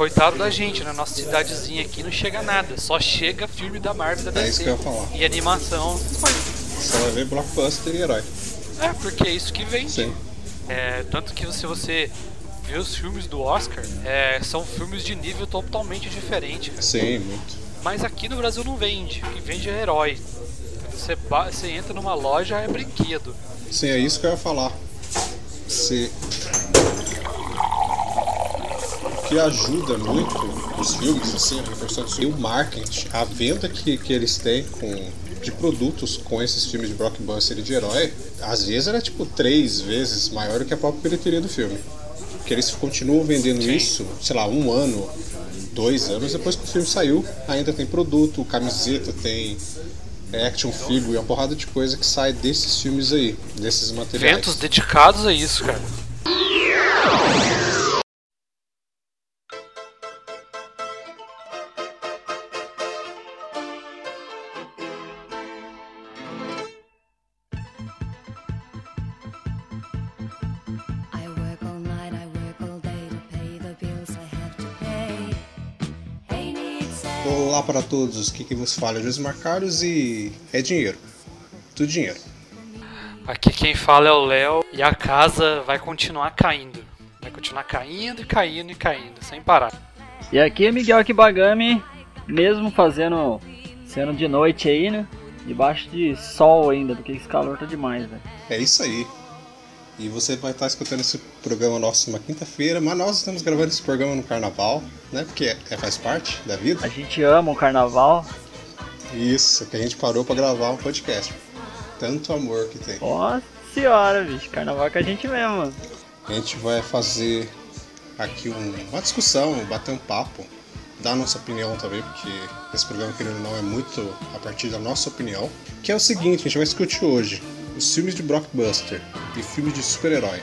coitado da gente, na nossa cidadezinha aqui não chega nada, só chega filme da Marvel, da DC. É isso que eu ia falar. E animação. Você vai ver blockbuster e herói. É, porque é isso que vende. Sim. É, tanto que se você vê os filmes do Oscar, são filmes de nível totalmente diferente. Cara. Sim, muito. Mas aqui no Brasil não vende, o que vende é herói. Você entra numa loja, é brinquedo. Sim, é isso que eu ia falar. O que ajuda muito os filmes, assim, reforçando o marketing, a venda que eles têm de produtos com esses filmes de blockbuster e de herói, às vezes era tipo 3 vezes maior do que a própria bilheteria do filme. Porque eles continuam vendendo isso, sei lá, 1 ano, 2 anos depois que o filme saiu, ainda tem produto, camiseta, tem action figure, uma porrada de coisa que sai desses filmes aí, desses materiais. Eventos dedicados a isso, cara. Olá para todos, aqui quem vos fala é o José Marcários e é dinheiro, tudo dinheiro. Aqui quem fala é o Léo e a casa vai continuar caindo, e caindo, sem parar. E aqui é Miguel Kibagami, mesmo sendo de noite aí, né, debaixo de sol ainda, porque esse calor tá demais, velho. É isso aí. E você vai estar escutando esse programa nosso na quinta-feira, mas nós estamos gravando esse programa no carnaval, né? Porque faz parte da vida. A gente ama o carnaval. Isso, que a gente parou pra gravar um podcast. Tanto amor que tem. Nossa senhora, bicho, carnaval é com a gente mesmo, mano. A gente vai fazer aqui uma discussão, bater um papo, dar a nossa opinião também, porque esse programa, querendo ou não, é muito a partir da nossa opinião. Que é o seguinte, a gente vai discutir hoje. Os filmes de blockbuster e filmes de super-herói,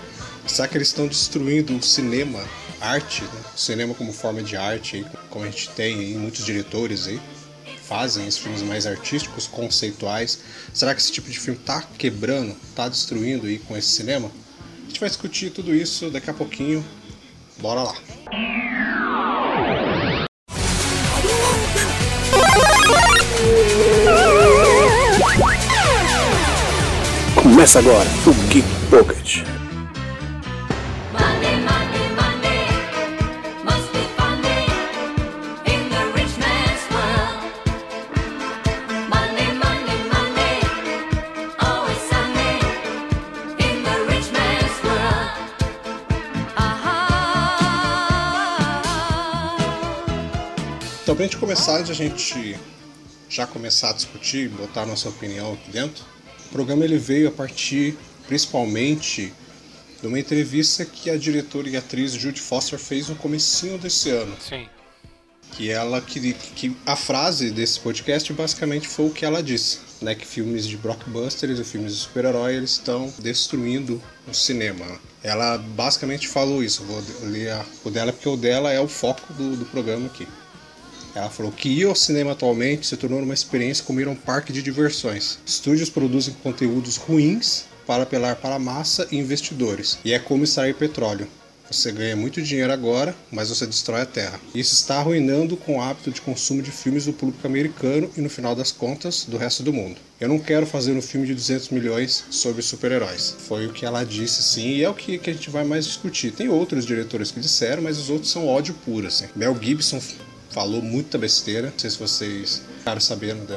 será que eles estão destruindo o cinema, arte, né? O cinema como forma de arte, como a gente tem aí, muitos diretores aí fazem esses filmes mais artísticos, conceituais. Será que esse tipo de filme está quebrando, está destruindo aí com esse cinema? A gente vai discutir tudo isso daqui a pouquinho, bora lá! Começa agora o Geek Pocket. Então, pra gente começar, de a gente já começar a discutir, botar a nossa opinião aqui dentro. O programa ele veio a partir, principalmente, de uma entrevista que a diretora e atriz Jodie Foster fez no comecinho desse ano. Sim. Que ela que a frase desse podcast basicamente foi o que ela disse, né? Que filmes de blockbusters e filmes de super-herói eles estão destruindo o cinema. Ela basicamente falou isso. Vou ler o dela porque o dela é o foco do programa aqui. Ela falou que ir ao cinema atualmente se tornou uma experiência como ir a um parque de diversões. Estúdios produzem conteúdos ruins para apelar para a massa e investidores. E é como extrair petróleo. Você ganha muito dinheiro agora, mas você destrói a terra. Isso está arruinando com o hábito de consumo de filmes do público americano e, no final das contas, do resto do mundo. Eu não quero fazer um filme de 200 milhões sobre super-heróis. Foi o que ela disse, sim, e é o que a gente vai mais discutir. Tem outros diretores que disseram, mas os outros são ódio puro, assim. Mel Gibson falou muita besteira, não sei se vocês ficaram sabendo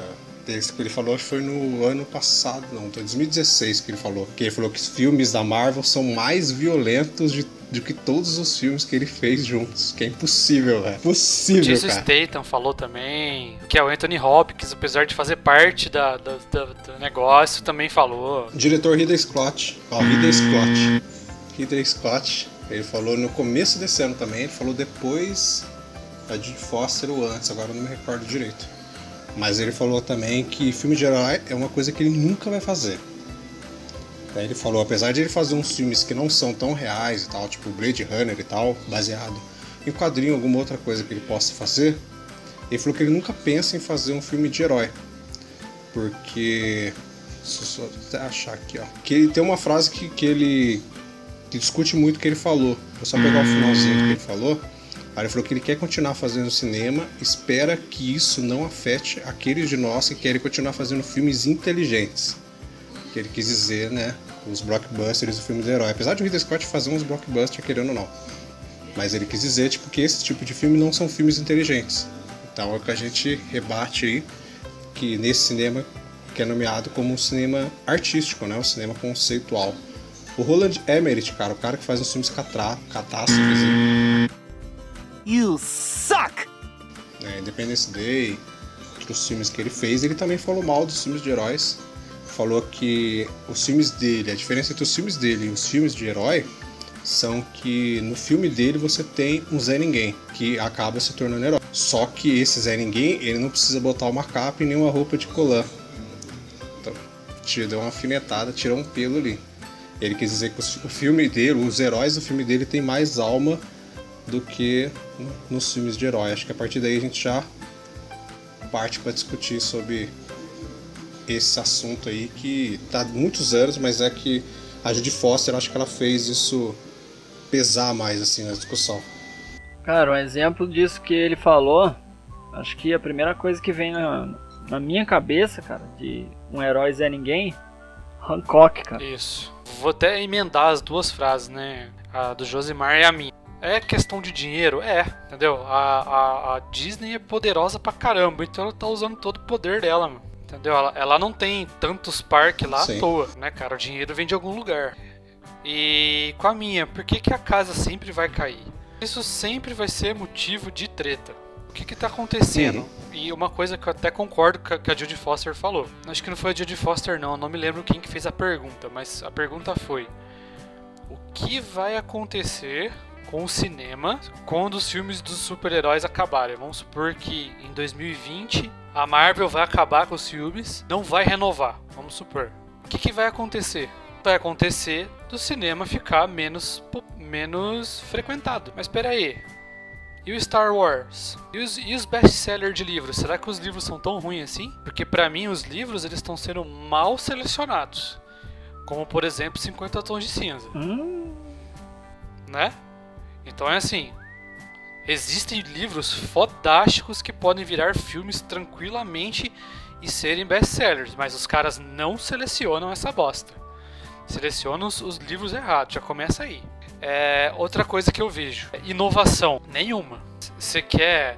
desse que ele falou, acho que foi no ano passado, não, foi 2016 que ele falou. Que ele falou que os filmes da Marvel são mais violentos do que todos os filmes que ele fez juntos, que é impossível, velho. Impossível, cara. Jason Statham falou também, que é o Anthony Hopkins, apesar de fazer parte do negócio, também falou. O diretor Ridley Scott, ele falou no começo desse ano também, ele falou depois a de Foster ou antes, agora eu não me recordo direito. Mas ele falou também que filme de herói é uma coisa que ele nunca vai fazer. Aí ele falou, apesar de ele fazer uns filmes que não são tão reais e tal, tipo Blade Runner e tal, baseado em quadrinho, alguma outra coisa que ele possa fazer, ele falou que ele nunca pensa em fazer um filme de herói. Porque, deixa eu até achar aqui, ó, que ele tem uma frase que ele discute muito que ele falou. Vou só pegar o finalzinho que ele falou. Aí ele falou que ele quer continuar fazendo cinema, espera que isso não afete aqueles de nós que querem continuar fazendo filmes inteligentes. Que ele quis dizer, né, com os blockbusters e filmes de herói. Apesar de o Ridley Scott fazer uns blockbusters, querendo ou não. Mas ele quis dizer, tipo, que esse tipo de filme não são filmes inteligentes. Então é o que a gente rebate aí, que nesse cinema, que é nomeado como um cinema artístico, né, um cinema conceitual. O Roland Emmerich, cara, o cara que faz uns filmes catástrofes. You suck! Independence Day, outros filmes que ele fez, ele também falou mal dos filmes de heróis. Falou que os filmes dele, a diferença entre os filmes dele e os filmes de herói são que no filme dele você tem um Zé Ninguém, que acaba se tornando herói. Só que esse Zé Ninguém, ele não precisa botar uma capa e nem uma roupa de colã. Então, te deu uma alfinetada, tirou um pelo ali. Ele quis dizer que o filme dele, os heróis do filme dele tem mais alma do que nos filmes de herói. Acho que a partir daí a gente já parte para discutir sobre esse assunto aí, que tá há muitos anos, mas é que a Jodie Foster, acho que ela fez isso pesar mais, assim, na discussão. Cara, um exemplo disso que ele falou, acho que a primeira coisa que vem na minha cabeça, cara, de um herói Zé Ninguém, Hancock, cara. Isso. Vou até emendar as duas frases, né? A do Josimar e a minha. É questão de dinheiro? É, entendeu? A Disney é poderosa pra caramba, então ela tá usando todo o poder dela, mano. Entendeu? Ela não tem tantos parques lá Sim. à toa, né, cara? O dinheiro vem de algum lugar. E com a minha, por que a casa sempre vai cair? Isso sempre vai ser motivo de treta. O que tá acontecendo? Sim. E uma coisa que eu até concordo que a Jodie Foster falou. Acho que não foi a Jodie Foster, não me lembro quem que fez a pergunta, mas a pergunta foi: o que vai acontecer com o cinema quando os filmes dos super-heróis acabarem? Vamos supor que em 2020... a Marvel vai acabar com os filmes, não vai renovar, vamos supor. O que vai acontecer? Vai acontecer do cinema ficar menos frequentado. Mas peraí, e o Star Wars? E os best-sellers de livros? Será que os livros são tão ruins assim? Porque pra mim os livros eles estão sendo mal selecionados. Como por exemplo 50 Tons de Cinza. Né? Então é assim... existem livros fodásticos que podem virar filmes tranquilamente e serem best-sellers, mas os caras não selecionam essa bosta. Selecionam os livros errados, já começa aí. Outra coisa que eu vejo, inovação nenhuma. Você quer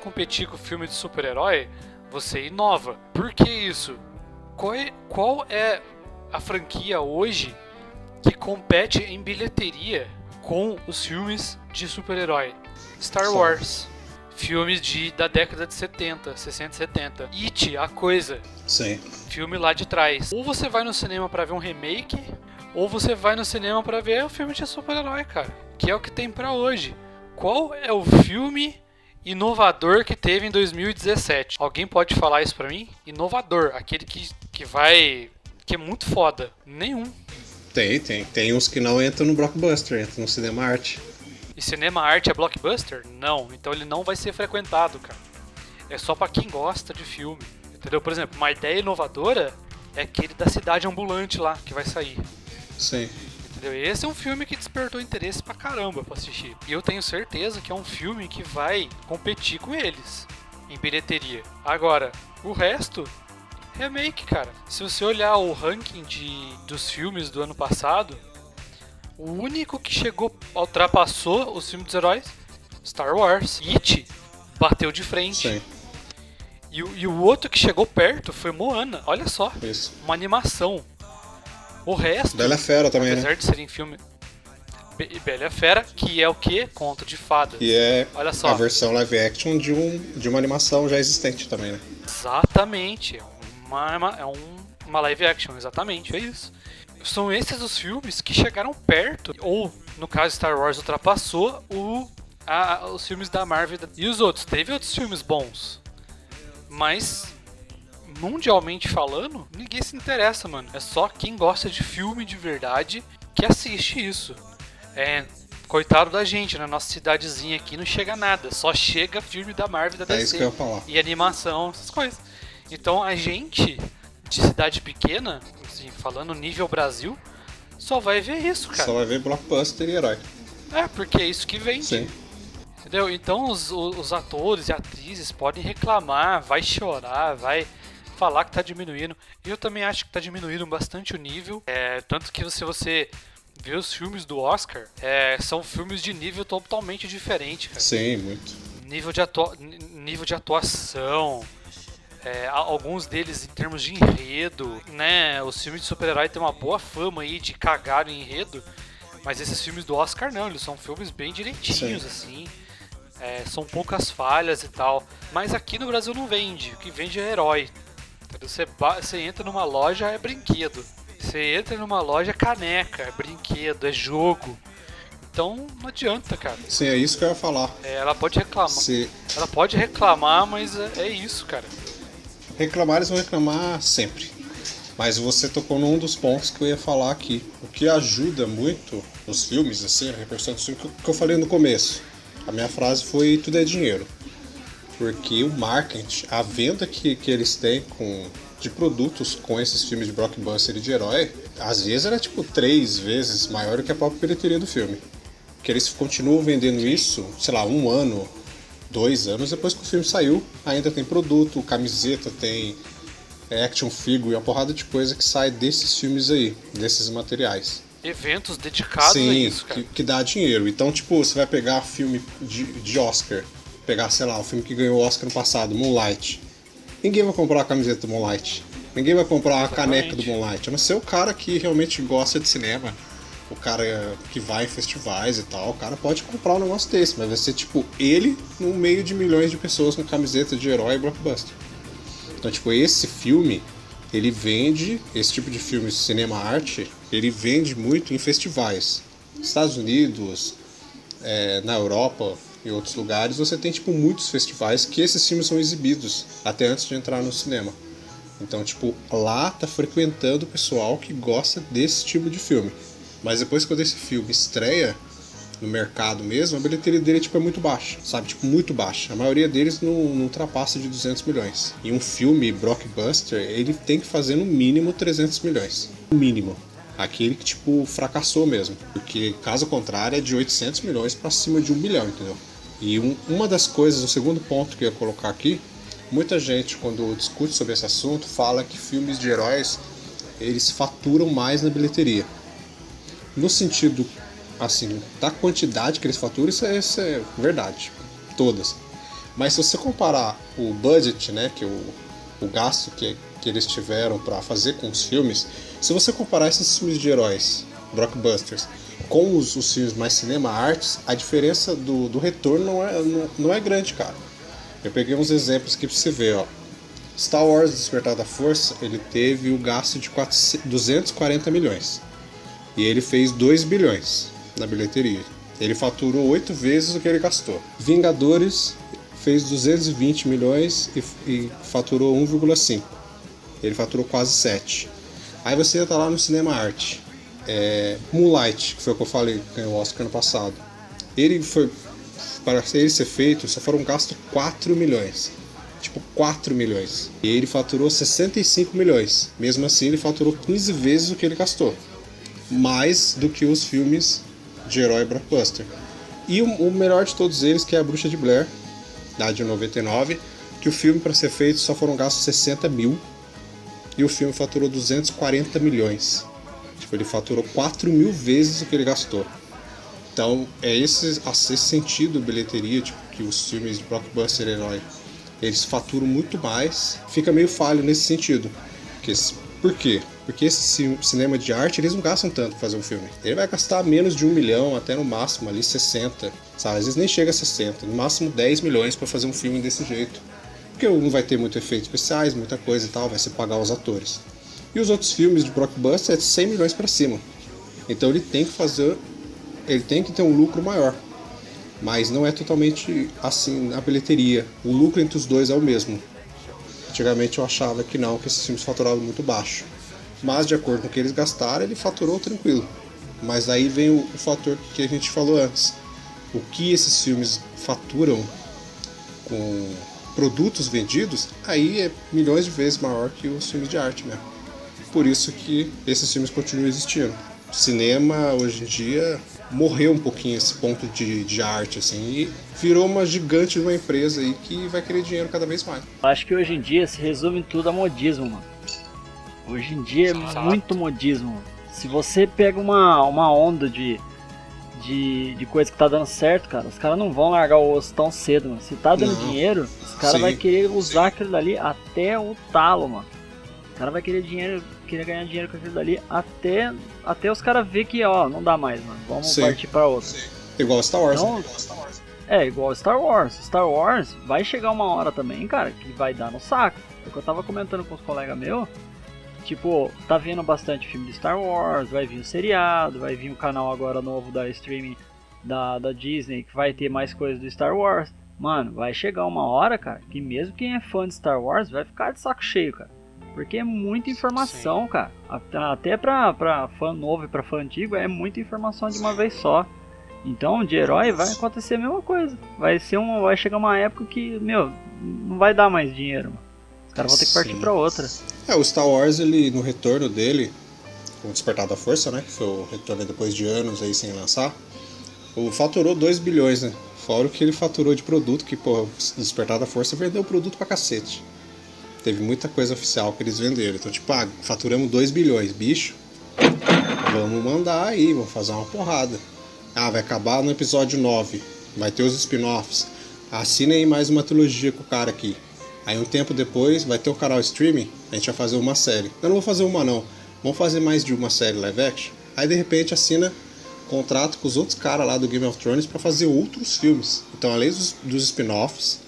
competir com o filme de super-herói? Você inova. Por que isso? Qual é a franquia hoje que compete em bilheteria com os filmes de super-herói? Star Wars. Filmes da década de 70, 60 e 70. It, A Coisa. Sim. Filme lá de trás. Ou você vai no cinema pra ver um remake, ou você vai no cinema pra ver um filme de super-herói, cara. Que é o que tem pra hoje. Qual é o filme inovador que teve em 2017? Alguém pode falar isso pra mim? Inovador. Aquele que é muito foda. Nenhum. Tem uns que não entram no blockbuster, entram no cinema arte. E cinema arte é blockbuster? Não, então ele não vai ser frequentado, cara. É só pra quem gosta de filme, entendeu? Por exemplo, uma ideia inovadora é aquele da Cidade Ambulante lá, que vai sair. Sim. Entendeu? Esse é um filme que despertou interesse pra caramba pra assistir. E eu tenho certeza que é um filme que vai competir com eles em bilheteria. Agora, o resto... remake, cara. Se você olhar o ranking dos filmes do ano passado, o único que ultrapassou os filmes dos heróis, Star Wars. It bateu de frente. Sim. E o outro que chegou perto foi Moana. Olha só. Isso. Uma animação. O resto... Bela Fera também, apesar, né? de serem filmes... Bela Fera, que é o quê? Conto de fadas. E é, olha só, a versão live action de uma animação já existente também, né? Exatamente. É uma live action, exatamente, é isso. São esses os filmes que chegaram perto, ou, no caso, Star Wars ultrapassou os filmes da Marvel. E os outros? Teve outros filmes bons, mas, mundialmente falando, ninguém se interessa, mano. É só quem gosta de filme de verdade que assiste isso. Coitado da gente, na nossa cidadezinha aqui não chega nada, só chega filme da Marvel, da DC. É isso que eu ia falar. E animação, essas coisas. Então a gente, de cidade pequena, assim, falando nível Brasil, só vai ver isso, cara. Só vai ver blockbuster e herói. É, porque é isso que vende. Sim. Entendeu? Então os atores e atrizes podem reclamar, vai chorar, vai falar que tá diminuindo. E eu também acho que tá diminuindo bastante o nível. Tanto que se você ver os filmes do Oscar, são filmes de nível totalmente diferente, cara. Sim, muito. Nível de atuação. Alguns deles em termos de enredo, né? Os filmes de super-herói tem uma boa fama aí de cagar em enredo, mas esses filmes do Oscar não, eles são filmes bem direitinhos, sim, assim, são poucas falhas e tal. Mas aqui no Brasil não vende, o que vende é herói. Você entra numa loja, é brinquedo. Você entra numa loja, é caneca, é brinquedo, é jogo. Então não adianta, cara. Sim, é isso que eu ia falar. Ela pode reclamar. Sim. Ela pode reclamar, mas é isso, cara. Reclamar, eles vão reclamar sempre. Mas você tocou num dos pontos que eu ia falar aqui. O que ajuda muito nos filmes, assim, a repercussão do filme, que eu falei no começo. A minha frase foi: tudo é dinheiro. Porque o marketing, a venda que eles têm de produtos com esses filmes de blockbuster e de herói, às vezes era tipo 3 vezes maior do que a própria bilheteria do filme. Que eles continuam vendendo isso, sei lá, 1 ano, 2 anos depois que o filme saiu. Ainda tem produto, camiseta, tem action figure e uma porrada de coisa que sai desses filmes aí, desses materiais. Eventos dedicados a isso, cara. Sim, que dá dinheiro. Então, tipo, você vai pegar filme de Oscar, pegar, sei lá, o filme que ganhou o Oscar no passado, Moonlight. Ninguém vai comprar a camiseta do Moonlight. Ninguém vai comprar a caneca do Moonlight. A não ser o cara que realmente gosta de cinema. O cara que vai em festivais e tal, o cara pode comprar um negócio desse, mas vai ser tipo ele no meio de milhões de pessoas com camiseta de herói e blockbuster. Então, tipo, esse filme, ele vende, esse tipo de filme cinema-arte, ele vende muito em festivais. Estados Unidos, na Europa e outros lugares, você tem, tipo, muitos festivais que esses filmes são exibidos até antes de entrar no cinema. Então, tipo, lá tá frequentando o pessoal que gosta desse tipo de filme. Mas depois quando esse filme estreia no mercado mesmo, a bilheteria dele é muito baixa, sabe? Tipo, muito baixa. A maioria deles não ultrapassa de 200 milhões. E um filme blockbuster, ele tem que fazer no mínimo 300 milhões. No mínimo. Aquele que, tipo, fracassou mesmo. Porque, caso contrário, é de 800 milhões pra cima de 1 bilhão, entendeu? E uma das coisas, o segundo ponto que eu ia colocar aqui, muita gente, quando discute sobre esse assunto, fala que filmes de heróis, eles faturam mais na bilheteria. No sentido, assim, da quantidade que eles faturam, isso é verdade, todas. Mas se você comparar o budget, né, que o gasto que eles tiveram para fazer com os filmes, se você comparar esses filmes de heróis, blockbusters, com os filmes mais cinema-artes, a diferença do retorno não é grande, cara. Eu peguei uns exemplos aqui para você ver, ó. Star Wars, Despertar da Força, ele teve o gasto de 240 milhões. E ele fez 2 bilhões na bilheteria. Ele faturou 8 vezes o que ele gastou. Vingadores fez 220 milhões e faturou 1,5. Ele faturou quase 7. Aí você tá lá no cinema arte. Moonlight, que foi o que eu falei, ganhou o Oscar no passado. Ele foi, para ele ser feito, só foram gastos 4 milhões. Tipo, 4 milhões. E ele faturou 65 milhões. Mesmo assim, ele faturou 15 vezes o que ele gastou. Mais do que os filmes de herói blockbuster. E o melhor de todos eles, que é A Bruxa de Blair, lá de 99, que o filme, para ser feito, só foram gastos 60 mil e o filme faturou 240 milhões. Tipo, ele faturou 4 mil vezes o que ele gastou. Então, é esse sentido, bilheteria, tipo, que os filmes de blockbuster e herói, eles faturam muito mais. Fica meio falho nesse sentido. Por quê? Porque esse cinema de arte, eles não gastam tanto pra fazer um filme. Ele vai gastar menos de 1 milhão, até no máximo ali 60, sabe? Às vezes nem chega a 60, no máximo 10 milhões pra fazer um filme desse jeito. Porque não vai ter muito efeitos especiais, muita coisa e tal, vai se pagar os atores. E os outros filmes de blockbuster é de 100 milhões pra cima. Então ele tem que ter um lucro maior. Mas não é totalmente assim a bilheteria. O lucro entre os dois é o mesmo. Antigamente eu achava que não, que esses filmes faturavam muito baixo. Mas, de acordo com o que eles gastaram, ele faturou tranquilo. Mas aí vem o fator que a gente falou antes. O que esses filmes faturam com produtos vendidos, aí é milhões de vezes maior que os filmes de arte mesmo. Por isso que esses filmes continuam existindo. Cinema, hoje em dia, morreu um pouquinho esse ponto de arte, assim, e virou uma gigante de uma empresa aí que vai querer dinheiro cada vez mais. Acho que hoje em dia se resume tudo a modismo, mano. Hoje em dia é muito modismo. Se você pega uma onda de coisa que tá dando certo, cara, os caras não vão largar o osso tão cedo, mano. Se tá dando dinheiro, os caras vão querer usar aquilo dali até o talo, mano. O cara vai querer dinheiro, querer ganhar dinheiro com aquilo dali até os caras verem que, ó, não dá mais, mano. Vamos partir pra outra. Sim. Igual Star Wars, então, né? Igual Star Wars. Star Wars vai chegar uma hora também, cara, que vai dar no saco. É o que eu tava comentando com os colegas meus. Tipo, tá vendo bastante filme de Star Wars, vai vir o seriado, vai vir o canal agora novo da streaming da Disney, que vai ter mais coisas do Star Wars. Mano, vai chegar uma hora, cara, que mesmo quem é fã de Star Wars vai ficar de saco cheio, cara. Porque é muita informação, cara. Até pra fã novo e pra fã antigo, é muita informação de uma vez só. Então, de herói vai acontecer a mesma coisa. Vai chegar uma época que, meu, não vai dar mais dinheiro, mano. Os caras vão ter que partir pra outra. O Star Wars, ele, no retorno dele, com o Despertar da Força, né? Que foi o retorno depois de anos aí sem lançar. Faturou 2 bilhões, né? Fora o que ele faturou de produto, que, pô, Despertar da Força vendeu produto pra cacete. Teve muita coisa oficial que eles venderam. Então, tipo, faturamos 2 bilhões, bicho. Vamos mandar aí, vamos fazer uma porrada. Vai acabar no episódio 9. Vai ter os spin-offs. Assina aí mais uma trilogia com o cara aqui. Aí um tempo depois, vai ter o canal streaming, a gente vai fazer uma série. Eu não vou fazer uma, não. Vamos fazer mais de uma série live action. Aí, de repente, assina contrato com os outros caras lá do Game of Thrones pra fazer outros filmes. Então, além dos spin-offs,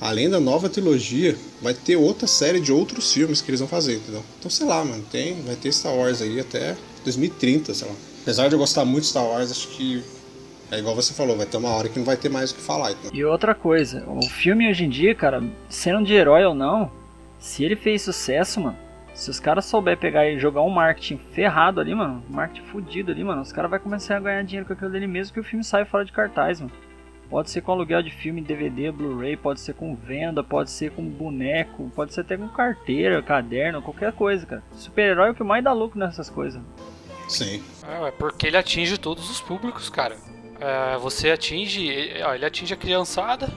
além da nova trilogia, vai ter outra série de outros filmes que eles vão fazer, entendeu? Então, sei lá, mano, vai ter Star Wars aí até 2030, sei lá. Apesar de eu gostar muito de Star Wars, acho que é igual você falou, vai ter uma hora que não vai ter mais o que falar, então. E outra coisa, o filme hoje em dia, cara, sendo de herói ou não, se ele fez sucesso, mano, se os caras souberem pegar e jogar um marketing ferrado ali, mano, um marketing fudido ali, mano, os caras vão começar a ganhar dinheiro com aquilo dele mesmo que o filme sai fora de cartaz, mano. Pode ser com aluguel de filme, DVD, Blu-ray, pode ser com venda, pode ser com boneco, pode ser até com carteira, caderno, qualquer coisa, cara. Super-herói é o que mais dá lucro nessas coisas. Sim. É porque ele atinge todos os públicos, cara. Ele atinge a criançada,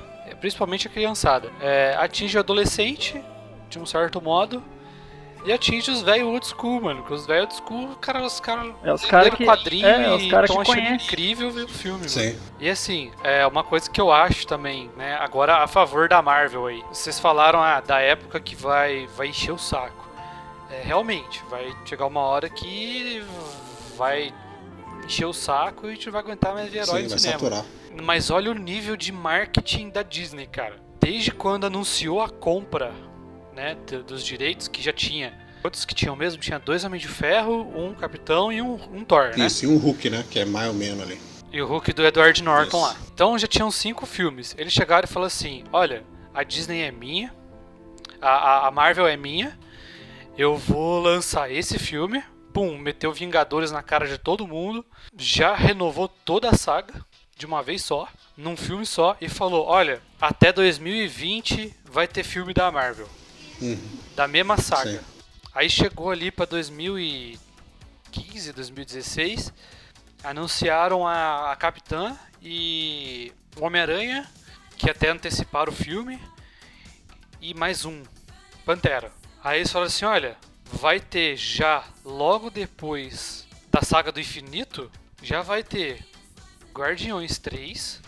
principalmente a criançada. Atinge o adolescente, de um certo modo. E atinge os velhos old school, mano. Porque os velhos old school, cara, os caras leram quadrinho e estão achando incrível ver o filme, sim, mano. E assim, uma coisa que eu acho também, né? Agora a favor da Marvel aí. Vocês falaram da época que vai encher o saco. Realmente, vai chegar uma hora que vai encher o saco e a gente vai aguentar mais ver herói no cinema. Saturar. Mas olha o nível de marketing da Disney, cara. Desde quando anunciou a compra, né, dos direitos que já tinha. Outros que tinham mesmo, tinha 2 Homens de Ferro, um Capitão e um Thor, né? Isso, e um Hulk, né? Que é mais ou menos ali. E o Hulk do Edward Norton lá. Então já tinham 5 filmes. Eles chegaram e falaram assim, olha, a Disney é minha, a Marvel é minha, eu vou lançar esse filme. Pum, meteu Vingadores na cara de todo mundo. Já renovou toda a saga, de uma vez só, num filme só, e falou, olha, até 2020 vai ter filme da Marvel. Da mesma saga. Sim. Aí chegou ali pra 2015, 2016, anunciaram a Capitã e o Homem-Aranha, que até anteciparam o filme, e mais um, Pantera. Aí eles falaram assim, olha, vai ter já logo depois da saga do infinito, já vai ter Guardiões 3,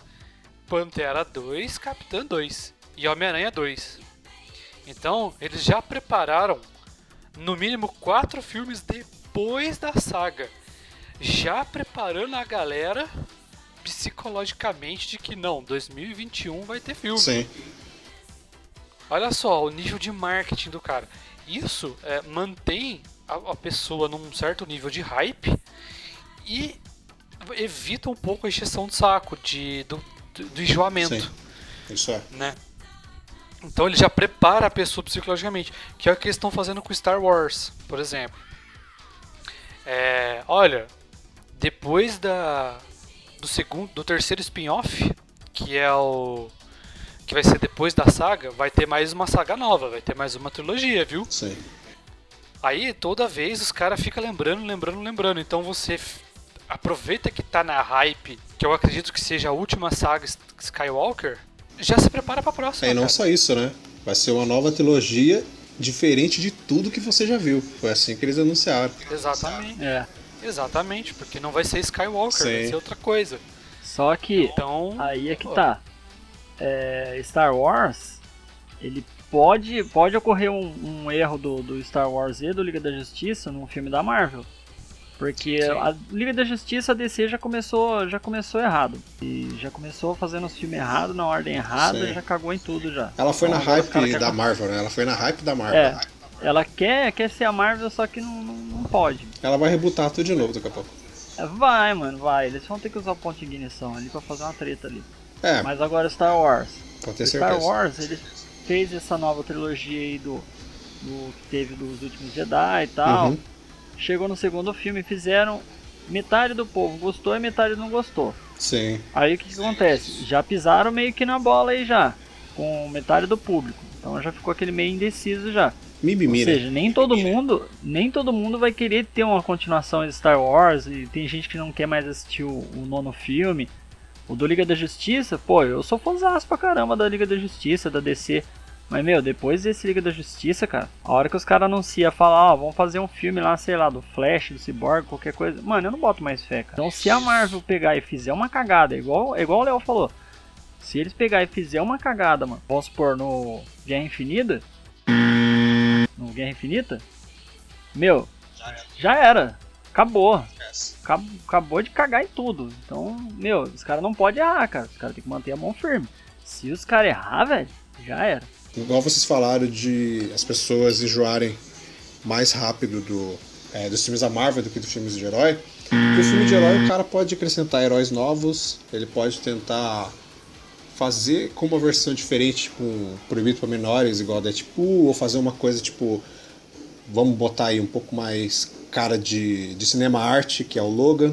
Pantera 2, Capitã 2 e Homem-Aranha 2. Então, eles já prepararam, no mínimo, 4 filmes depois da saga. Já preparando a galera, psicologicamente, de que não, 2021 vai ter filme. Sim. Olha só, o nível de marketing do cara. Isso mantém a pessoa num certo nível de hype e evita um pouco a encheção de saco, do enjoamento. Sim. Isso é. Né? Então ele já prepara a pessoa psicologicamente, que é o que eles estão fazendo com Star Wars, por exemplo. Olha, depois do terceiro spin-off, que é o que vai ser depois da saga, vai ter mais uma saga nova, vai ter mais uma trilogia, viu? Sim. Aí toda vez os caras ficam lembrando. Então você aproveita que tá na hype, que eu acredito que seja a última saga Skywalker, já se prepara pra próxima. É, e não só isso, né? Vai ser uma nova trilogia diferente de tudo que você já viu. Foi assim que eles anunciaram. Exatamente. É. Exatamente, porque não vai ser Skywalker, sim, vai ser outra coisa. Só que, então, aí é que tá. É, Star Wars, ele pode ocorrer um erro do Star Wars e do Liga da Justiça num filme da Marvel. Porque sim, a Liga da Justiça, a DC já começou errado. E já começou fazendo os filmes errados, na ordem errada, sim, e já cagou em tudo já. Ela foi na hype da Marvel, né? Ela foi na hype da Marvel. É, ela quer ser a Marvel, só que não pode. Ela vai rebutar tudo de novo daqui a pouco. Vai, mano, vai. Eles vão ter que usar o ponto de ignição ali pra fazer uma treta ali. É. Mas agora Star Wars. Pode ter certeza. Star Wars, ele fez essa nova trilogia aí do que teve dos últimos Jedi e tal. Uhum. Chegou no segundo filme, fizeram, metade do povo gostou e metade não gostou. Sim. Aí o que acontece? Já pisaram meio que na bola aí já, com metade do público. Então já ficou aquele meio indeciso já. Ou seja, nem todo mundo vai querer ter uma continuação de Star Wars, e tem gente que não quer mais assistir o nono filme. O do Liga da Justiça, pô, eu sou fãzaço pra caramba da Liga da Justiça, da DC. Mas, meu, depois desse Liga da Justiça, cara, a hora que os caras anunciam, falar, ó, vamos fazer um filme lá, sei lá, do Flash, do Cyborg, qualquer coisa, mano, eu não boto mais fé, cara. Então, se a Marvel pegar e fizer uma cagada, igual o Léo falou, se eles pegar e fizer uma cagada, mano, vamos supor, no Guerra Infinita, meu, já era, acabou. Acabou de cagar em tudo. Então, meu, os caras não podem errar, cara. Os caras têm que manter a mão firme. Se os caras errar, velho, já era. Igual vocês falaram de as pessoas enjoarem mais rápido dos filmes da Marvel do que dos filmes de herói. Porque o filme de herói, o cara pode acrescentar heróis novos, ele pode tentar fazer com uma versão diferente, tipo, proibido para menores, igual a Deadpool, ou fazer uma coisa tipo, vamos botar aí um pouco mais cara de cinema-arte, que é o Logan,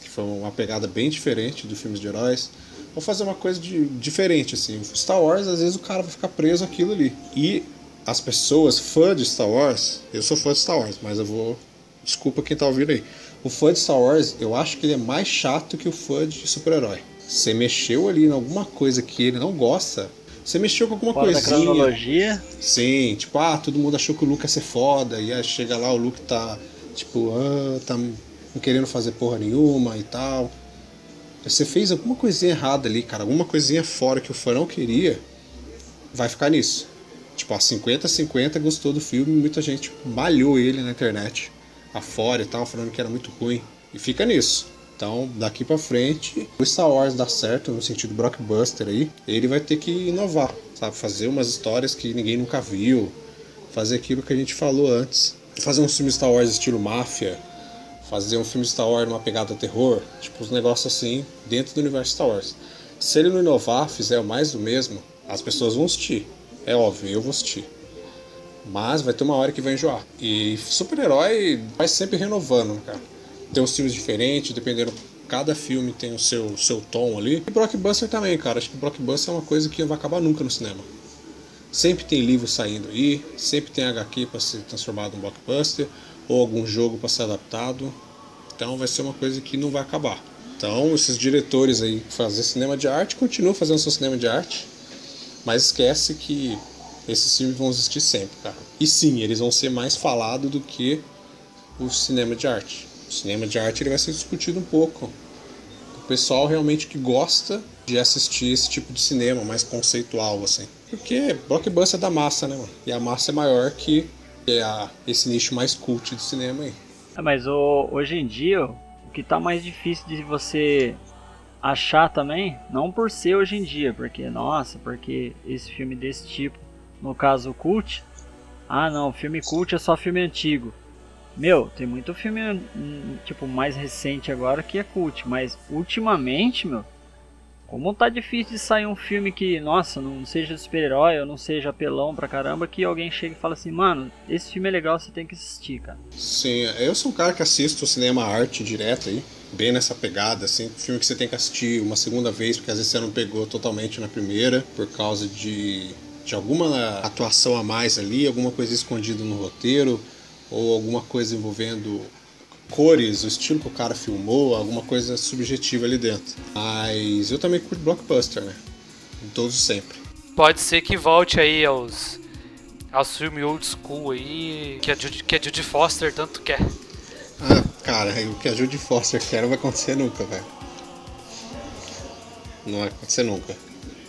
que foi uma pegada bem diferente dos filmes de heróis. Vou fazer uma coisa diferente, assim. Star Wars, às vezes o cara vai ficar preso àquilo ali. E as pessoas, fã de Star Wars... Eu sou fã de Star Wars, mas eu vou... Desculpa quem tá ouvindo aí. O fã de Star Wars, eu acho que ele é mais chato que o fã de super-herói. Você mexeu ali em alguma coisa que ele não gosta... Você mexeu com alguma coisinha... Fora da cronologia... Sim, tipo, todo mundo achou que o Luke ia ser foda... E aí chega lá, o Luke tá... Tipo, tá não querendo fazer porra nenhuma e tal... Você fez alguma coisinha errada ali, cara, alguma coisinha fora que o fã não queria, vai ficar nisso. Tipo, 50-50 gostou do filme, muita gente malhou ele na internet, afora e tal, falando que era muito ruim. E fica nisso. Então, daqui pra frente, o Star Wars dá certo no sentido blockbuster aí, ele vai ter que inovar, sabe? Fazer umas histórias que ninguém nunca viu, fazer aquilo que a gente falou antes. Fazer um filme Star Wars estilo máfia, fazer um filme Star Wars numa pegada terror, tipo, uns negócios assim, dentro do universo Star Wars. Se ele não inovar, fizer mais do mesmo, as pessoas vão assistir. É óbvio, eu vou assistir. Mas vai ter uma hora que vai enjoar. E super-herói vai sempre renovando, cara. Tem uns filmes diferentes, dependendo... Cada filme tem o seu tom ali. E blockbuster também, cara. Acho que blockbuster é uma coisa que não vai acabar nunca no cinema. Sempre tem livro saindo aí, sempre tem HQ pra ser transformado em blockbuster... ou algum jogo para ser adaptado, então vai ser uma coisa que não vai acabar. Então esses diretores aí que fazem cinema de arte, continuam fazendo seu cinema de arte, mas esquece que esses filmes vão existir sempre, cara. E sim, eles vão ser mais falados do que o cinema de arte. O cinema de arte ele vai ser discutido um pouco. O pessoal realmente que gosta de assistir esse tipo de cinema mais conceitual, assim. Porque blockbuster é da massa, né, mano? E a massa é maior que esse nicho mais cult do cinema aí. Mas hoje em dia, o que tá mais difícil de você achar também, não por ser hoje em dia, porque esse filme desse tipo, no caso cult, filme cult é só filme antigo. Meu, tem muito filme tipo mais recente agora que é cult, mas ultimamente, meu, como tá difícil de sair um filme que, não seja super-herói ou não seja apelão pra caramba, que alguém chega e fala assim, mano, esse filme é legal, você tem que assistir, cara. Sim, eu sou um cara que assisto cinema-arte direto aí, bem nessa pegada, assim, filme que você tem que assistir uma segunda vez, porque às vezes você não pegou totalmente na primeira, por causa de alguma atuação a mais ali, alguma coisa escondida no roteiro, ou alguma coisa envolvendo cores, o estilo que o cara filmou, alguma coisa subjetiva ali dentro. Mas eu também curto blockbuster, né? Todos sempre. Pode ser que volte aí aos filmes old school aí, que a Jodie Foster tanto quer. Ah, cara, o que a Jodie Foster quer não vai acontecer nunca, velho. Não vai acontecer nunca.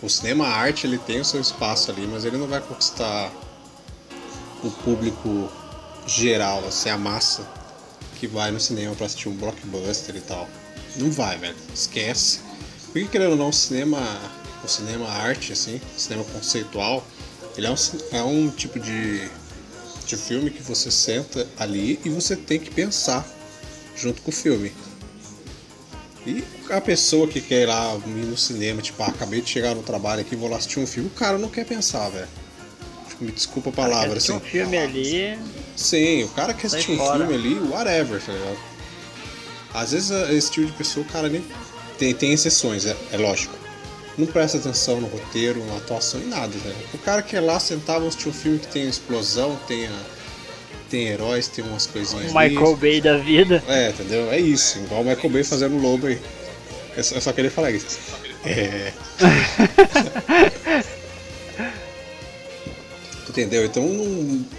O cinema, a arte, ele tem o seu espaço ali, mas ele não vai conquistar o público geral, assim, a massa que vai no cinema pra assistir um blockbuster e tal. Não vai, velho. Esquece. Porque, querendo ou não, o cinema arte, assim, cinema conceitual, ele é um tipo de filme que você senta ali e você tem que pensar junto com o filme. E a pessoa que quer ir lá ir no cinema, tipo, acabei de chegar no trabalho aqui, vou lá assistir um filme, o cara não quer pensar, velho. Tipo, me desculpa a palavra, assim. O cara quer assistir um filme ali... Sim, o cara quer assistir um filme ali, whatever, tá ligado? Às vezes esse tipo de pessoa, o cara nem... Tem exceções, é lógico. Não presta atenção no roteiro, na atuação, em nada, velho. O cara que é lá sentava, assistir um filme que tem explosão, tem heróis, tem umas coisinhas. O Michael Bay da vida. É, entendeu? É isso. Igual o Michael Bay fazendo o Lobo aí. Eu só queria falar isso. É. Entendeu? Então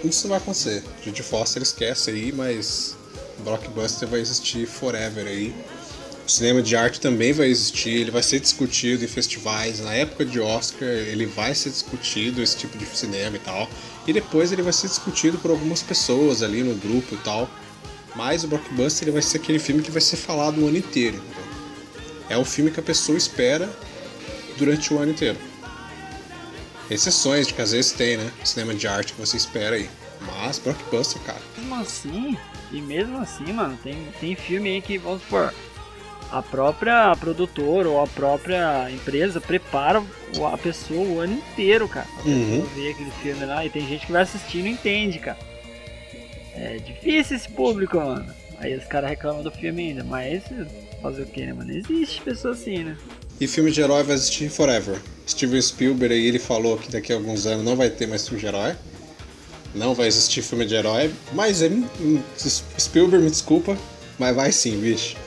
isso não vai acontecer. Jodie Foster esquece aí, mas blockbuster vai existir forever aí. O cinema de arte também vai existir, ele vai ser discutido em festivais, na época de Oscar ele vai ser discutido, esse tipo de cinema e tal, e depois ele vai ser discutido por algumas pessoas ali no grupo e tal, mas o blockbuster ele vai ser aquele filme que vai ser falado o ano inteiro, entendeu? É o filme que a pessoa espera durante o ano inteiro. Exceções de que às vezes tem, né, cinema de arte que você espera aí, mas blockbuster, cara. Como assim? E mesmo assim, mano, tem filme aí que, vamos supor... A própria produtora ou a própria empresa prepara a pessoa o ano inteiro, cara. A pessoa vê aquele filme lá e tem gente que vai assistir e não entende, cara. É difícil esse público, mano. Aí os caras reclamam do filme ainda, mas fazer o que, né, mano? Existe pessoa assim, né? E filme de herói vai existir forever. Steven Spielberg aí, ele falou que daqui a alguns anos não vai ter mais filme de herói. Não vai existir filme de herói, mas ele... Spielberg, me desculpa, mas vai sim, bicho.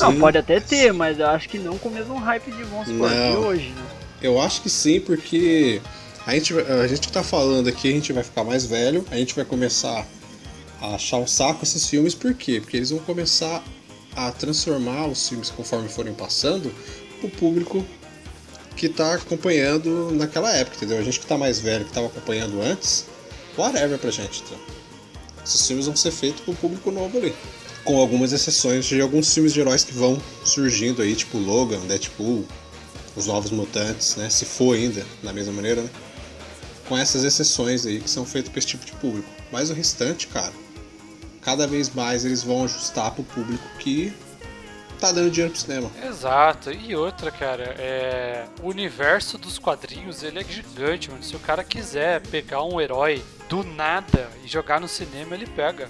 Não, pode até ter, mas eu acho que não com o mesmo hype de Monster de hoje, né? Eu acho que sim, porque a gente que tá falando aqui, a gente vai ficar mais velho, a gente vai começar a achar um saco esses filmes, por quê? Porque eles vão começar a transformar os filmes conforme forem passando pro público que tá acompanhando naquela época, entendeu? A gente que tá mais velho, que tava acompanhando antes, whatever pra gente, então. Esses filmes vão ser feitos pro público novo ali. Com algumas exceções de alguns filmes de heróis que vão surgindo aí, tipo Logan, Deadpool, os Novos Mutantes, né? Se for ainda, da mesma maneira, né? Com essas exceções aí que são feitas para esse tipo de público. Mas o restante, cara, cada vez mais eles vão ajustar pro público que tá dando dinheiro pro cinema. Exato. E outra, cara, o universo dos quadrinhos, ele é gigante, mano. Se o cara quiser pegar um herói do nada e jogar no cinema, ele pega.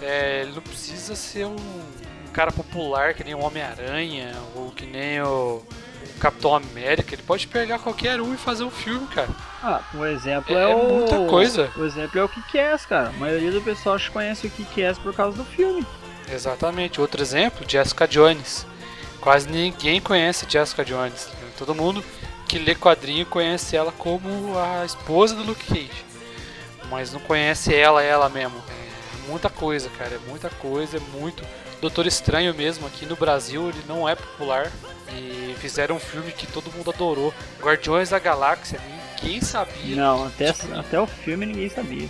Ele não precisa ser um cara popular que nem o Homem-Aranha ou que nem o Capitão América. Ele pode pegar qualquer um e fazer um filme, cara. Ah, um exemplo é o... muita coisa. O exemplo é o Kick-Ass, cara. A maioria do pessoal acho que conhece o Kick-Ass por causa do filme. Exatamente. Outro exemplo, Jessica Jones. Quase ninguém conhece Jessica Jones. Todo mundo que lê quadrinho conhece ela como a esposa do Luke Cage. Mas não conhece ela mesmo. Muita coisa, cara, é muita coisa, é muito. Doutor Estranho mesmo, aqui no Brasil ele não é popular e fizeram um filme que todo mundo adorou. Guardiões da Galáxia, ninguém sabia. Não, até o filme ninguém sabia.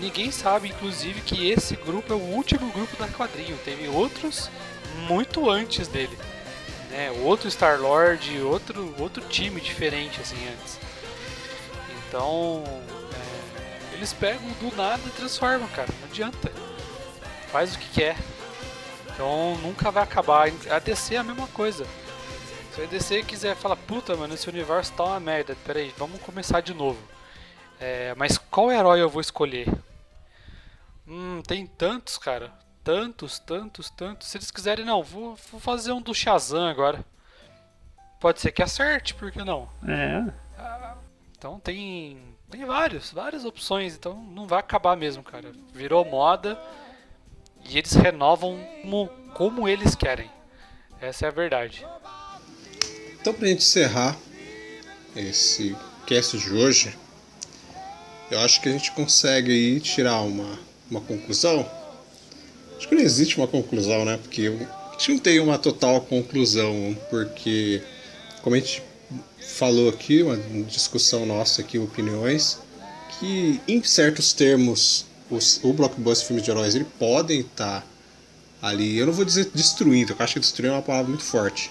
Ninguém sabe, inclusive, que esse grupo é o último grupo da quadrinho. Teve outros muito antes dele, né? Outro Star-Lord, outro time diferente, assim, antes. Então... eles pegam do nada e transformam, cara. Não adianta. Faz o que quer. Então nunca vai acabar. A DC é a mesma coisa. Se a DC quiser falar, puta, mano, esse universo tá uma merda. Peraí, vamos começar de novo. Mas qual herói eu vou escolher? Tem tantos, cara. Tantos. Se eles quiserem, não, vou fazer um do Shazam agora. Pode ser que acerte, por que não? Então tem... Tem várias opções, então não vai acabar mesmo, cara. Virou moda e eles renovam como eles querem. Essa é a verdade. Então, pra gente encerrar esse cast de hoje, eu acho que a gente consegue aí tirar uma conclusão. Acho que não existe uma conclusão, né? Porque a gente não tem uma total conclusão, porque, como a gente falou aqui, uma discussão nossa aqui, opiniões, que em certos termos o blockbuster filme de heróis, ele podem estar ali, eu não vou dizer destruindo, eu acho que destruir é uma palavra muito forte.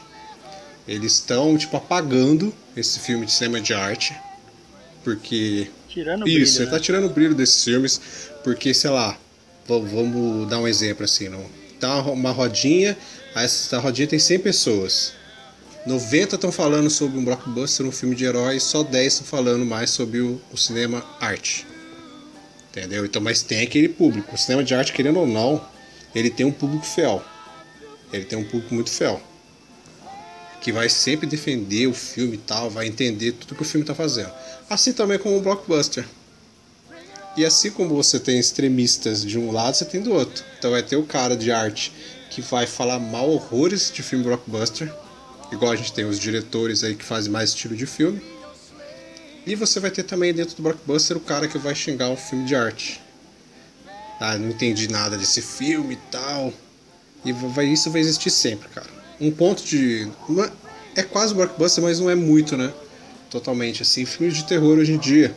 Eles estão tipo apagando esse filme de cinema de arte, porque tirando isso, brilho, ele tá, né? Tirando o brilho desses filmes, porque, sei lá, vamos dar um exemplo assim, não? Tá uma rodinha, essa rodinha tem 100 pessoas. 90 estão falando sobre um blockbuster, um filme de herói, e só 10 estão falando mais sobre o cinema arte. Entendeu? Então, mas tem aquele público. O cinema de arte, querendo ou não, ele tem um público fiel. Ele tem um público muito fiel. Que vai sempre defender o filme e tal, vai entender tudo que o filme está fazendo. Assim também como o blockbuster. E assim como você tem extremistas de um lado, você tem do outro. Então vai ter o cara de arte que vai falar mal horrores de filme blockbuster, igual a gente tem os diretores aí que fazem mais estilo de filme. E você vai ter também dentro do blockbuster o cara que vai xingar um filme de arte. Ah, não entendi nada desse filme e tal. E isso vai existir sempre, cara. Um ponto de... É quase blockbuster, mas não é muito, né? Totalmente, assim. Filmes de terror hoje em dia,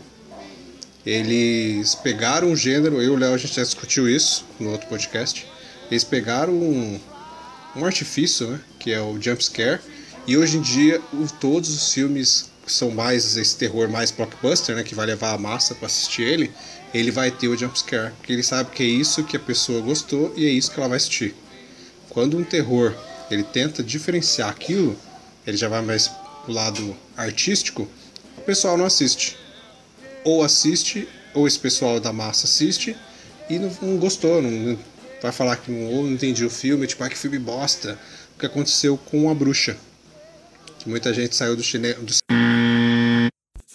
eles pegaram um gênero... Eu e o Léo, a gente já discutiu isso no outro podcast. Eles pegaram um artifício, né? Que é o jumpscare. E hoje em dia, todos os filmes que são mais esse terror, mais blockbuster, né, que vai levar a massa para assistir ele vai ter o jumpscare, porque ele sabe que é isso que a pessoa gostou e é isso que ela vai assistir. Quando um terror, ele tenta diferenciar aquilo, ele já vai mais pro lado artístico, o pessoal não assiste. Ou assiste, ou esse pessoal da massa assiste e não gostou, não vai falar que não entendi o filme, tipo, que filme bosta. O que aconteceu com A Bruxa, que muita gente saiu do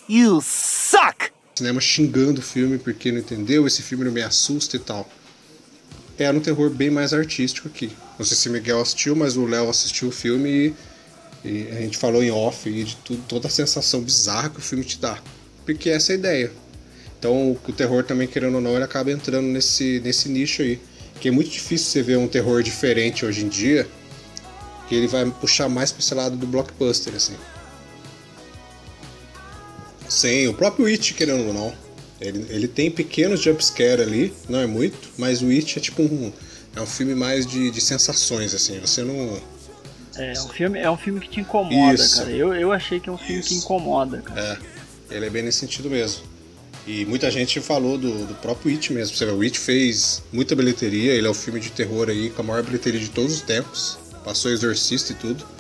You suck! Cinema xingando o filme porque não entendeu, esse filme não me assusta e tal. É um terror bem mais artístico aqui. Não sei se o Miguel assistiu, mas o Léo assistiu o filme e a gente falou em off e de tudo, toda a sensação bizarra que o filme te dá. Porque essa é a ideia. Então o terror também, querendo ou não, ele acaba entrando nesse nicho aí. Que é muito difícil você ver um terror diferente hoje em dia, que ele vai puxar mais para esse lado do blockbuster, assim. Sim, o próprio It, querendo ou não, ele tem pequenos jumpscare ali, não é muito, mas o It é tipo um filme mais de sensações, assim, você não... É um filme que te incomoda, isso, cara, eu achei que é um filme isso, que incomoda, cara. É, ele é bem nesse sentido mesmo, e muita gente falou do próprio It mesmo, você vê, o It fez muita bilheteria, ele é o filme de terror aí com a maior bilheteria de todos os tempos, passou Exorcista e tudo.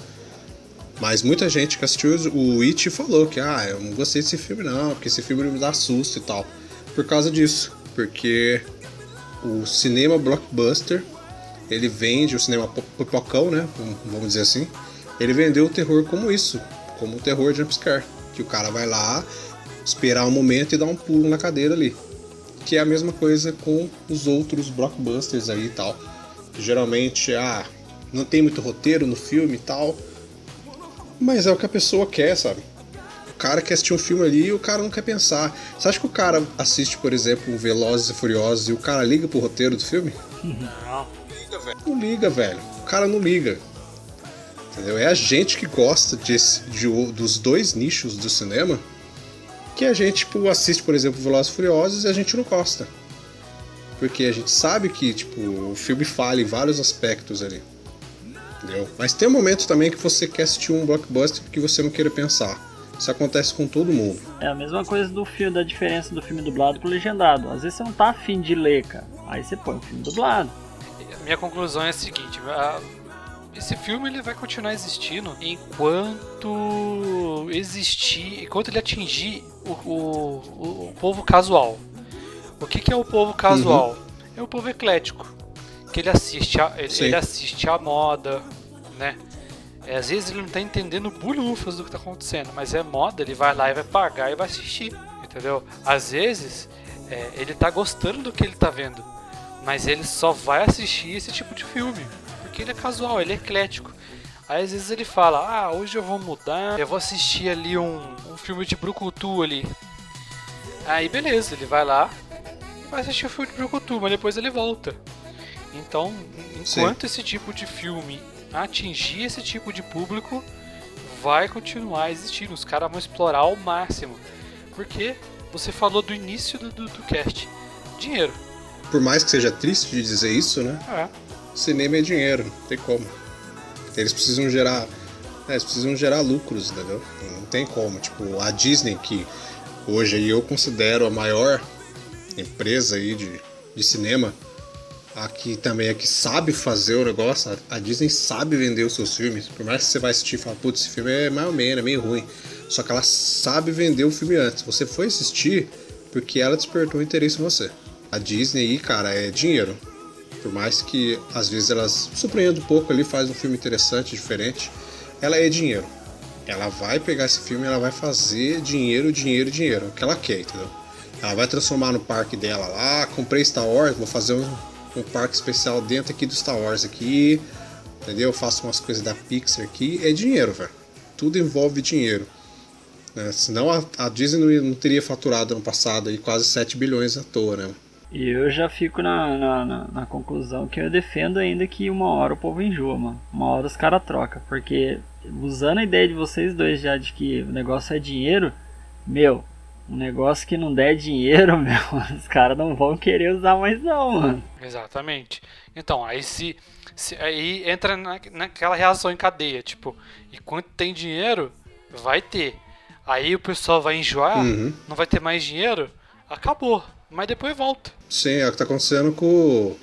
Mas muita gente que assistiu o It falou que eu não gostei desse filme não, porque esse filme me dá susto e tal. Por causa disso, porque o cinema blockbuster, ele vende, o cinema popocão, né, vamos dizer assim, ele vendeu o terror como isso, como o terror de jumpscare, que o cara vai lá, esperar um momento e dar um pulo na cadeira ali. Que é a mesma coisa com os outros blockbusters aí e tal, que geralmente, não tem muito roteiro no filme e tal. Mas é o que a pessoa quer, sabe? O cara quer assistir um filme ali e o cara não quer pensar. Você acha que o cara assiste, por exemplo, o Velozes e Furiosos e o cara liga pro roteiro do filme? Não. Não liga, velho. O cara não liga. Entendeu? É a gente que gosta dos dois nichos do cinema que a gente assiste, por exemplo, Velozes e Furiosos e a gente não gosta. Porque a gente sabe que o filme falha em vários aspectos ali. Entendeu? Mas tem um momento também que você quer assistir um blockbuster que você não queira pensar. Isso acontece com todo mundo. É a mesma coisa do filme, da diferença do filme dublado pro legendado. Às vezes você não tá afim de ler, cara. Aí você põe o filme dublado. A minha conclusão é a seguinte: esse filme ele vai continuar existindo enquanto ele atingir o povo casual. O que é o povo casual? Uhum. É o povo eclético. Que ele assiste a moda, né? Às vezes ele não tá entendendo bolufas do que tá acontecendo, mas é moda, ele vai lá e vai pagar e vai assistir, entendeu? Às vezes, ele tá gostando do que ele tá vendo, mas ele só vai assistir esse tipo de filme, porque ele é casual, ele é eclético. Aí às vezes ele fala, hoje eu vou mudar, eu vou assistir ali um filme de brucutu ali. Aí beleza, ele vai lá e vai assistir o filme de brucutu, mas depois ele volta. Então, enquanto esse tipo de filme atingir esse tipo de público, vai continuar existindo, os caras vão explorar ao máximo. Porque você falou do início do cast, dinheiro. Por mais que seja triste de dizer isso, né? Cinema é dinheiro, não tem como. Eles precisam gerar, lucros, entendeu? Não tem como. Tipo, a Disney, que hoje eu considero a maior empresa aí de cinema, aqui também é que sabe fazer o negócio. A Disney sabe vender os seus filmes. Por mais que você vai assistir e fala, putz, esse filme é mais ou menos, é meio ruim. Só que ela sabe vender o filme antes. Você foi assistir porque ela despertou interesse em você. A Disney, cara, é dinheiro. Por mais que, às vezes, elas surpreendam um pouco ali, faz um filme interessante, diferente. Ela é dinheiro. Ela vai pegar esse filme, ela vai fazer dinheiro. É o que ela quer, entendeu? Ela vai transformar no parque dela lá. Comprei Star Wars, vou fazer um parque especial dentro aqui do Star Wars aqui. Entendeu? Faço umas coisas da Pixar aqui. É dinheiro, velho. Tudo envolve dinheiro. Né? Senão a Disney não teria faturado ano passado aí quase 7 bilhões à toa, né? E eu já fico na conclusão que eu defendo ainda que uma hora o povo enjoa, mano. Uma hora os caras trocam. Porque usando a ideia de vocês dois já de que o negócio é dinheiro, meu, um negócio que não der dinheiro, meu, os caras não vão querer usar mais não, mano. Exatamente. Então, aí aí entra naquela reação em cadeia, tipo, enquanto tem dinheiro, vai ter. Aí o pessoal vai enjoar, não vai ter mais dinheiro, acabou. Mas depois volta. Sim, é o que tá acontecendo com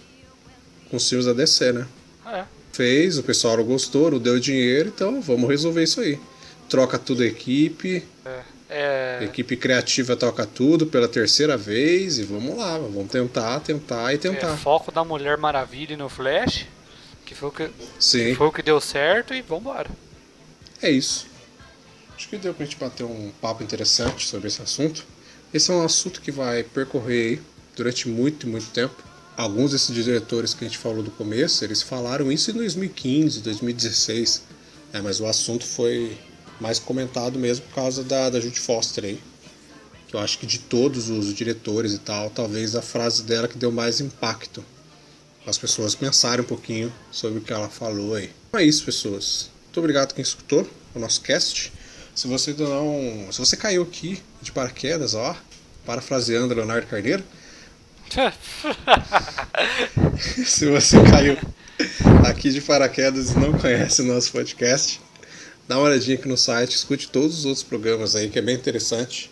os filmes da DC, né? Fez, o pessoal não gostou, não deu dinheiro, então vamos resolver isso aí. Troca tudo a equipe. Equipe criativa troca tudo pela terceira vez e vamos lá, vamos tentar. Foco da Mulher Maravilha no Flash, que foi o que deu certo e vambora. É isso. Acho que deu pra gente bater um papo interessante sobre esse assunto. Esse é um assunto que vai percorrer durante muito, muito tempo. Alguns desses diretores que a gente falou do começo, eles falaram isso em 2015, 2016. Mas o assunto foi mais comentado mesmo por causa da Jodie Foster aí. Que eu acho que de todos os diretores e tal, talvez a frase dela que deu mais impacto. As pessoas pensaram um pouquinho sobre o que ela falou aí. Então é isso, pessoas. Muito obrigado quem escutou o nosso cast. Se você caiu aqui de paraquedas, parafraseando Leonardo Carneiro. Se você caiu aqui de paraquedas e não conhece o nosso podcast, dá uma olhadinha aqui no site, escute todos os outros programas aí, que é bem interessante.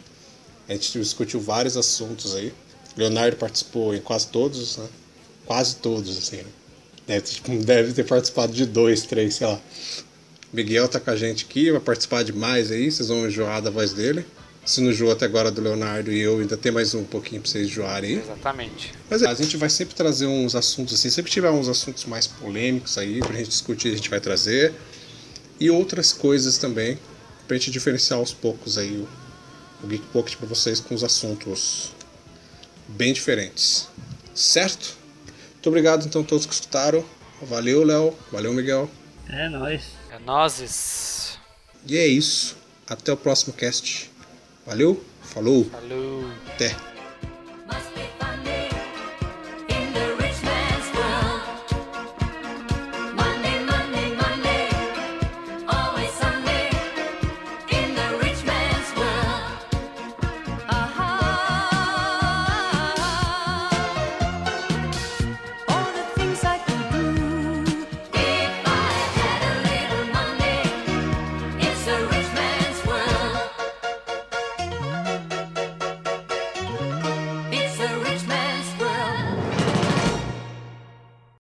A gente discutiu vários assuntos aí. Leonardo participou em quase todos, né? Quase todos, assim, né? Deve ter participado de 2, 3, sei lá. Miguel tá com a gente aqui, vai participar de mais aí, vocês vão enjoar da voz dele. Se não enjoou até agora do Leonardo e eu, ainda tem mais um pouquinho pra vocês enjoarem aí. Exatamente. Mas a gente vai sempre trazer uns assuntos assim, sempre tiver uns assuntos mais polêmicos aí pra gente discutir, a gente vai trazer. E outras coisas também, pra gente diferenciar aos poucos aí o Geek Pocket pra vocês com os assuntos bem diferentes. Certo? Muito obrigado então a todos que escutaram. Valeu, Léo. Valeu, Miguel. É nóis. É nozes. E é isso. Até o próximo cast. Valeu. Falou. Até.